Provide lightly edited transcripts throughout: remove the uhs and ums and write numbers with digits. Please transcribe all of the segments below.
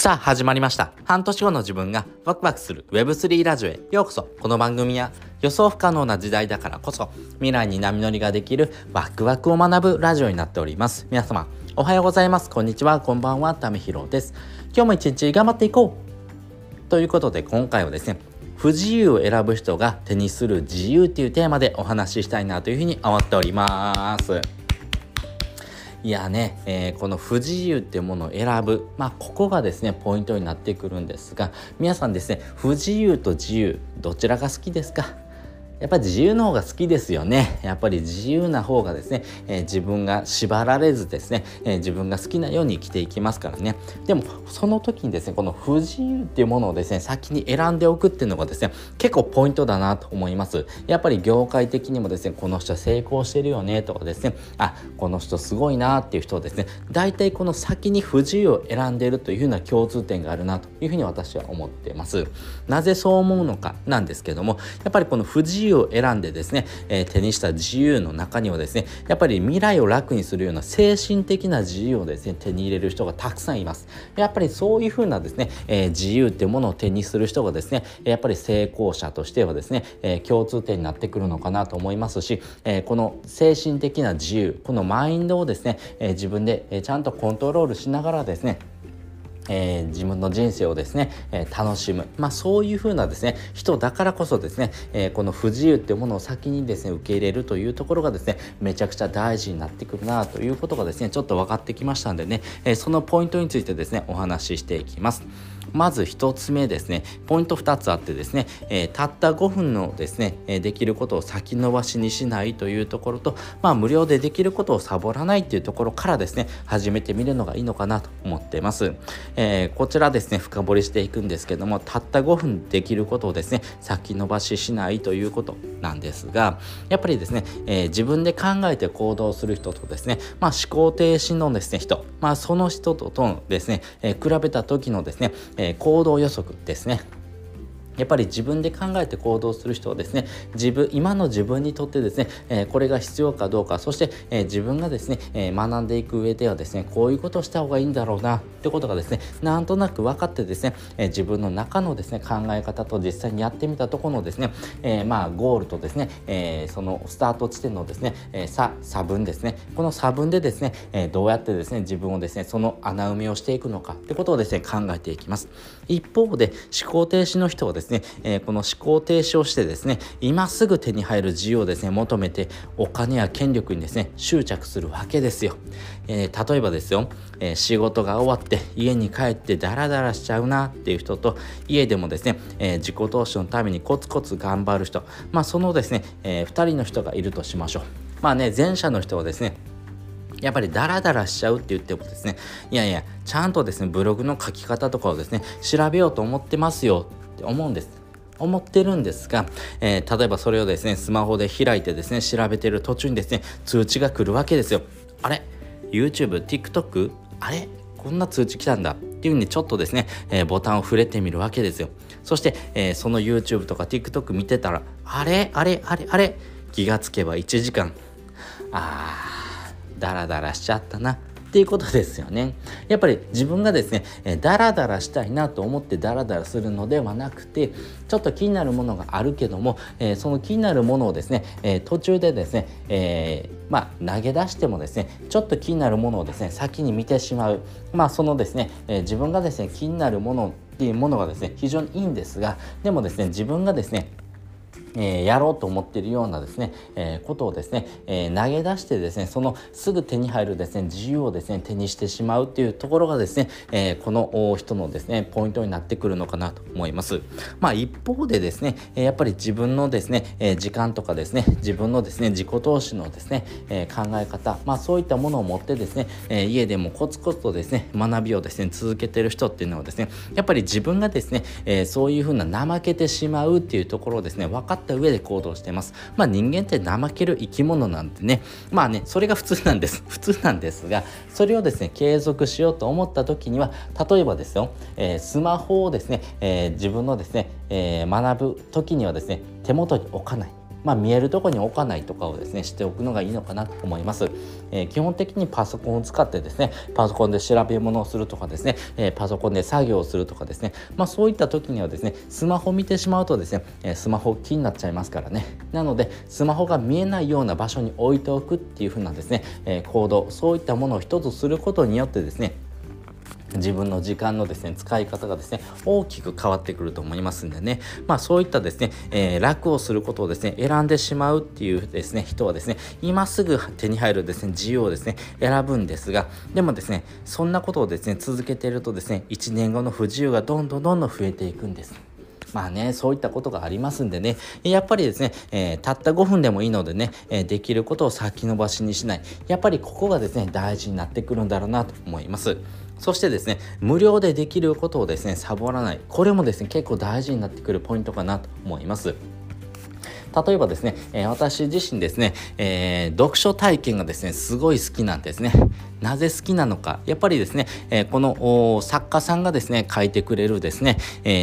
さあ始まりました。半年後の自分がワクワクする Web3 ラジオへようこそ。この番組は予想不可能な時代だからこそ未来に波乗りができるワクワクを学ぶラジオになっております。皆様おはようございます、こんにちは、こんばんは、ためひろです。今日も一日頑張っていこうということで、今回はですね、不自由を選ぶ人が手にする自由っていうテーマでお話ししたいなというふうに思っております。いやね、この不自由っていうものを選ぶ、ここがですねポイントになってくるんですが、皆さんですね、不自由と自由どちらが好きですか？やっぱり自由の方が好きですよね。やっぱり自由な方がですね、自分が縛られずですね、自分が好きなように生きていきますからね。でもその時にですね、この不自由っていうものをですね先に選んでおくっていうのがですね結構ポイントだなと思います。やっぱり業界的にもですね、この人成功してるよねとかですね、あ、この人すごいなっていう人をですね、大体この先に不自由を選んでいるというふうな共通点があるなというふうに私は思っています。なぜそう思うのかなんですけども、やっぱりこの不自由を選んでですね、手にした自由の中にはですね、やっぱり未来を楽にするような精神的な自由をですね手に入れる人がたくさんいます。やっぱりそういう風なですね、自由っていうものを手にする人がですね、やっぱり成功者としてはですね、共通点になってくるのかなと思いますし、この精神的な自由、このマインドをですね、自分でちゃんとコントロールしながらですね、自分の人生をですね、楽しむ、そういう風なですね人だからこそですね、この不自由っていうものを先にですね受け入れるというところがですねめちゃくちゃ大事になってくるなということがですねちょっと分かってきましたんでね、そのポイントについてですねお話ししていきます。まず1つ目ですね、ポイント2つあってですね、たった5分のですね、できることを先延ばしにしないというところと、無料でできることをサボらないというところからですね始めてみるのがいいのかなと思っています。こちらですね深掘りしていくんですけども、たった5分できることをですね先延ばししないということなんですが、やっぱりですね、自分で考えて行動する人とですね、思考停止のですね人、その人とですね、比べた時のですね行動予測ですね、やっぱり自分で考えて行動する人はですね、今の自分にとってですね、これが必要かどうか、そして、自分がですね、学んでいく上ではですね、こういうことをした方がいいんだろうなってことがですねなんとなく分かってですね、自分の中のですね考え方と実際にやってみたところのですね、ゴールとですね、そのスタート地点のですね、差分ですね、この差分でですね、どうやってですね自分をですねその穴埋めをしていくのかってことをですね考えていきます。一方で思考停止の人はですね、この思考停止をしてですね今すぐ手に入る自由をですね求めてお金や権力にですね執着するわけですよ。例えばですよ、仕事が終わって家に帰ってダラダラしちゃうなっていう人と、家でもですね、自己投資のためにコツコツ頑張る人、そのですね、2人の人がいるとしましょう。前者の人はですねやっぱりダラダラしちゃうって言ってもですね、いやいやちゃんとですねブログの書き方とかをですね調べようと思ってますよって思ってるんですが、例えばそれをですねスマホで開いてですね調べてる途中にですね通知が来るわけですよ。あれ YouTube、TikTok、 あれこんな通知来たんだっていう風にちょっとですね、ボタンを触れてみるわけですよ。そして、その YouTube とか TikTok 見てたらあれ気がつけば1時間、ダラダラしちゃったなっていうことですよね。やっぱり自分がですね、ダラダラしたいなと思ってダラダラするのではなくて、ちょっと気になるものがあるけども、その気になるものをですね、途中でですね、投げ出してもですねちょっと気になるものをですね先に見てしまう、そのですね、自分がですね気になるものっていうものがですね非常にいいんですが、でもですね自分がですねやろうと思っているようなですね、ことをですね、投げ出してですねそのすぐ手に入るですね自由をですね手にしてしまうっていうところがですね、この人のですねポイントになってくるのかなと思います。一方でですね、やっぱり自分のですね、時間とかですね自分のですね自己投資のですね、考え方、そういったものを持ってですね、家でもコツコツとですね学びをですね続けている人っていうのはですね、やっぱり自分がですね、そういうふうな怠けてしまうっていうところをですね分かって上で行動しています。人間って怠ける生き物なんでね、それが普通なんですが、それをですね継続しようと思った時には、例えばですよ、スマホをですね、自分のですね、学ぶ時にはですね手元に置かない、見えるところに置かないとかをですねしておくのがいいのかなと思います。基本的にパソコンを使ってですねパソコンで調べ物をするとかですね、パソコンで作業をするとかですね、そういった時にはですねスマホ見てしまうとですね、スマホ気になっちゃいますからね。なのでスマホが見えないような場所に置いておくっていう風なですね、行動、そういったものを一つすることによってですね自分の時間のですね使い方がですね大きく変わってくると思いますんでね、そういったですね、楽をすることをですね選んでしまうっていうですね人はですね今すぐ手に入るですね自由をですね選ぶんですが、でもですねそんなことをですね続けているとですね1年後の不自由がどんどん増えていくんです。そういったことがありますんでね、やっぱりですね、たった5分でもいいのでね、できることを先延ばしにしない、やっぱりここがですね大事になってくるんだろうなと思います。そしてですね無料でできることをですねサボらない、これもですね結構大事になってくるポイントかなと思います。例えばですね、私自身ですね、読書体験がですねすごい好きなんですね。なぜ好きなのか、やっぱりですね、この作家さんがですね書いてくれるですね、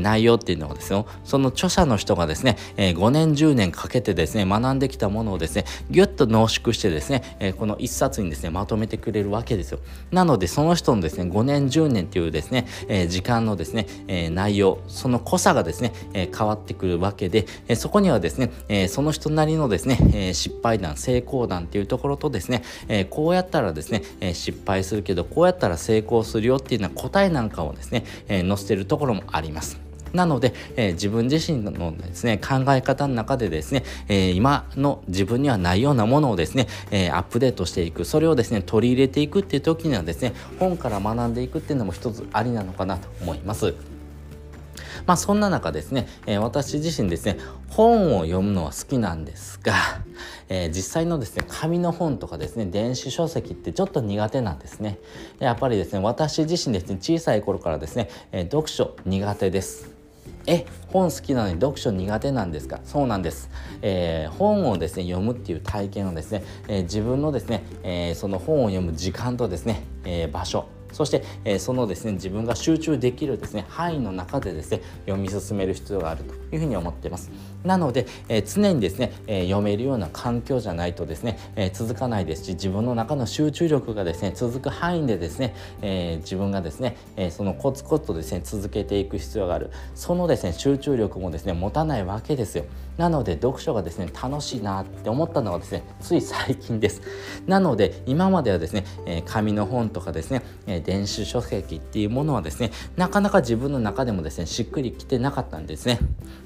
内容っていうのをですねその著者の人がですね、5年10年かけてですね学んできたものをですねギュッと濃縮してですね、この一冊にですねまとめてくれるわけですよ。なのでその人のですね5年10年っていうですね、時間のですね、内容、その濃さがですね、変わってくるわけで、そこにはですね、その人なりのですね、失敗談成功談っていうところとですね、こうやったらですね、失敗するけどこうやったら成功するよっていうような答えなんかをですね、載せてるところもあります。なので、自分自身のですね考え方の中でですね、今の自分にはないようなものをですね、アップデートしていく、それをですね取り入れていくっていう時にはですね本から学んでいくっていうのも一つありなのかなと思います。そんな中ですね、私自身ですね本を読むのは好きなんですが、実際のですね紙の本とかですね電子書籍ってちょっと苦手なんですね。やっぱりですね私自身ですね小さい頃からですね、読書苦手です。本好きなのに読書苦手なんですか？そうなんです。本をですね読むっていう体験をですね、自分のですね、その本を読む時間とですね、場所、そして、そのですね自分が集中できるですね範囲の中でですね読み進める必要があるというふうに思っています。なので、常にですね、読めるような環境じゃないとですね、続かないですし、自分の中の集中力がですね続く範囲でですね、自分がですね、そのコツコツとですね続けていく必要がある、そのですね集中力もですね持たないわけですよ。なので読書がですね楽しいなって思ったのはですねつい最近です。なので今まではですね、紙の本とかですね、電子書籍っていうものはですねなかなか自分の中でもですねしっくりきてなかったんですね。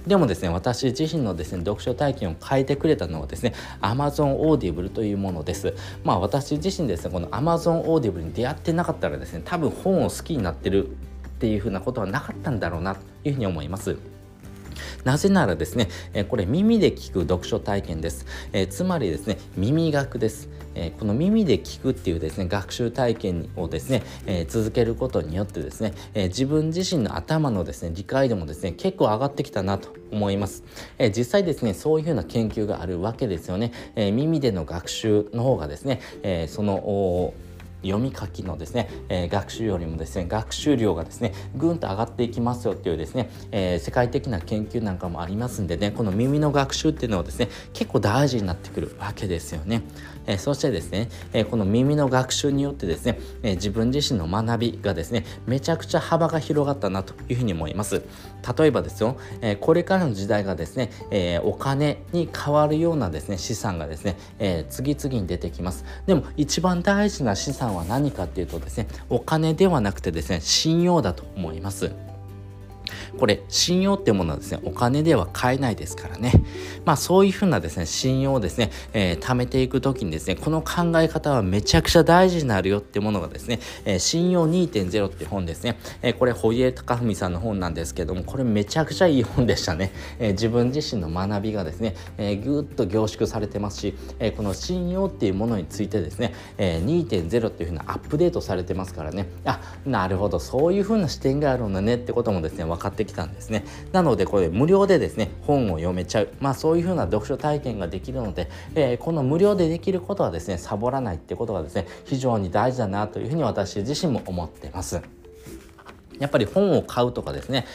でもですね私自身のですね読書体験を変えてくれたのはですね Amazon Audible というものです。私自身ですねこの Amazon Audible に出会ってなかったらですね多分本を好きになってるっていうふうなことはなかったんだろうなというふうに思います。なぜならですね、これ耳で聞く読書体験です。つまりですね、耳学です。この耳で聞くっていうですね、学習体験をですね、続けることによってですね、自分自身の頭のですね、理解度もですね、結構上がってきたなと思います。実際ですね、そういうふうな研究があるわけですよね。耳での学習の方がですね、その読み書きのですね、学習よりもですね学習量がですねぐんと上がっていきますよっていうですね、世界的な研究なんかもありますんでね、この耳の学習っていうのはですね結構大事になってくるわけですよね。そしてですね、この耳の学習によってですね、自分自身の学びがですねめちゃくちゃ幅が広がったなというふうに思います。例えばですよ、これからの時代がですね、お金に変わるようなですね資産がですね、次々に出てきます。でも一番大事な資産は何かっていうとですねお金ではなくてですね信用だと思います。これ信用ってものはですねお金では買えないですからね。そういうふうなですね信用をですね、貯めていくときにですねこの考え方はめちゃくちゃ大事になるよってものがですね、信用 2.0 って本ですね、これ堀江貴文さんの本なんですけども、これめちゃくちゃいい本でしたね。自分自身の学びがですね、ぐっと凝縮されてますし、この信用っていうものについてですね、2.0 っていうふうなアップデートされてますからね、なるほどそういうふうな視点があるんだねってこともですね分かってきたんですね。なのでこれ無料でですね本を読めちゃう、そういう風な読書体験ができるので、この無料でできることはですねサボらないってことがですね非常に大事だなというふうに私自身も思ってます。やっぱり本を買うとかですね、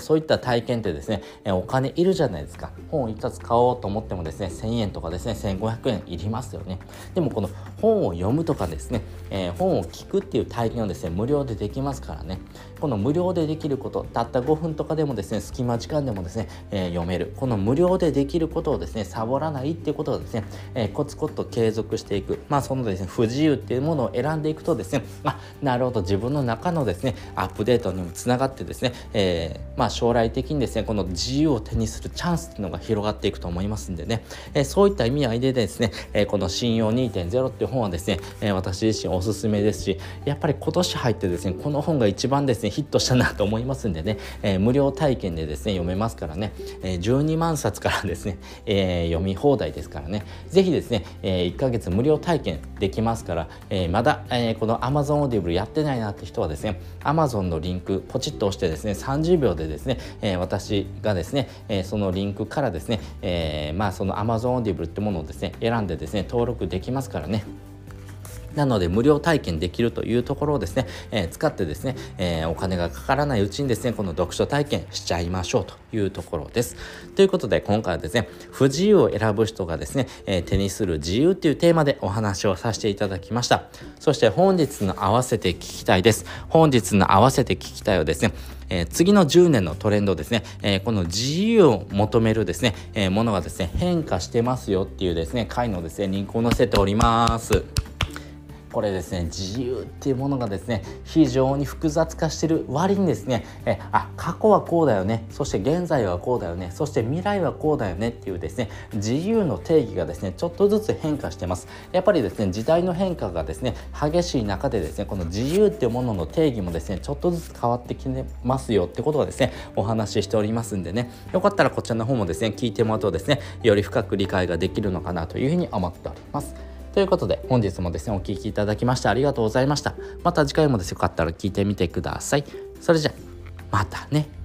そういった体験ってですね、お金いるじゃないですか。本を一冊買おうと思ってもですね、1000円とかですね、1500円いりますよね。でもこの本を読むとかですね、本を聞くっていう体験をですね、無料でできますからね。この無料でできること、たった5分とかでもですね、隙間時間でもですね、読める。この無料でできることをですね、サボらないっていうことをですね、コツコツと継続していく。まあそのですね、不自由っていうものを選んでいくとですね、なるほど、自分の中のですね、アップデートにもつながってですね、将来的にですねこの自由を手にするチャンスっていうのが広がっていくと思いますんでね、そういった意味合いでですね、この信用 2.0 っていう本はですね、私自身おすすめですし、やっぱり今年入ってですねこの本が一番ですねヒットしたなと思いますんでね、無料体験でですね読めますからね、12万冊からですね、読み放題ですからね、ぜひですね、1ヶ月無料体験できますから、まだ、この Amazon Audible やってないなって人はですね Amazon のリンクポチッと押してですね30秒でですね、私がですね、そのリンクからですね、その Amazon Audible ってものをですね選んでですね登録できますからね。なので無料体験できるというところをですね、使ってですね、お金がかからないうちにですねこの読書体験しちゃいましょうというところです。ということで今回はですね不自由を選ぶ人がですね、手にする自由というテーマでお話をさせていただきました。そして本日の合わせて聞きたいです。本日の合わせて聞きたいをですね、次の10年のトレンドですね、この自由を求めるですね、ものがですね変化してますよっていうですね回のですねリンクを載せております。これですね自由っていうものがですね非常に複雑化してる割にですね過去はこうだよね、そして現在はこうだよね、そして未来はこうだよねっていうですね自由の定義がですねちょっとずつ変化してます。やっぱりですね時代の変化がですね激しい中でですねこの自由っていうものの定義もですねちょっとずつ変わってきてますよってことがですねお話ししておりますんでね、よかったらこちらの方もですね聞いてもらうとですねより深く理解ができるのかなというふうに思っております。ということで本日もですねお聞きいただきましてありがとうございました。また次回もですねよかったら聞いてみてください。それじゃまたね。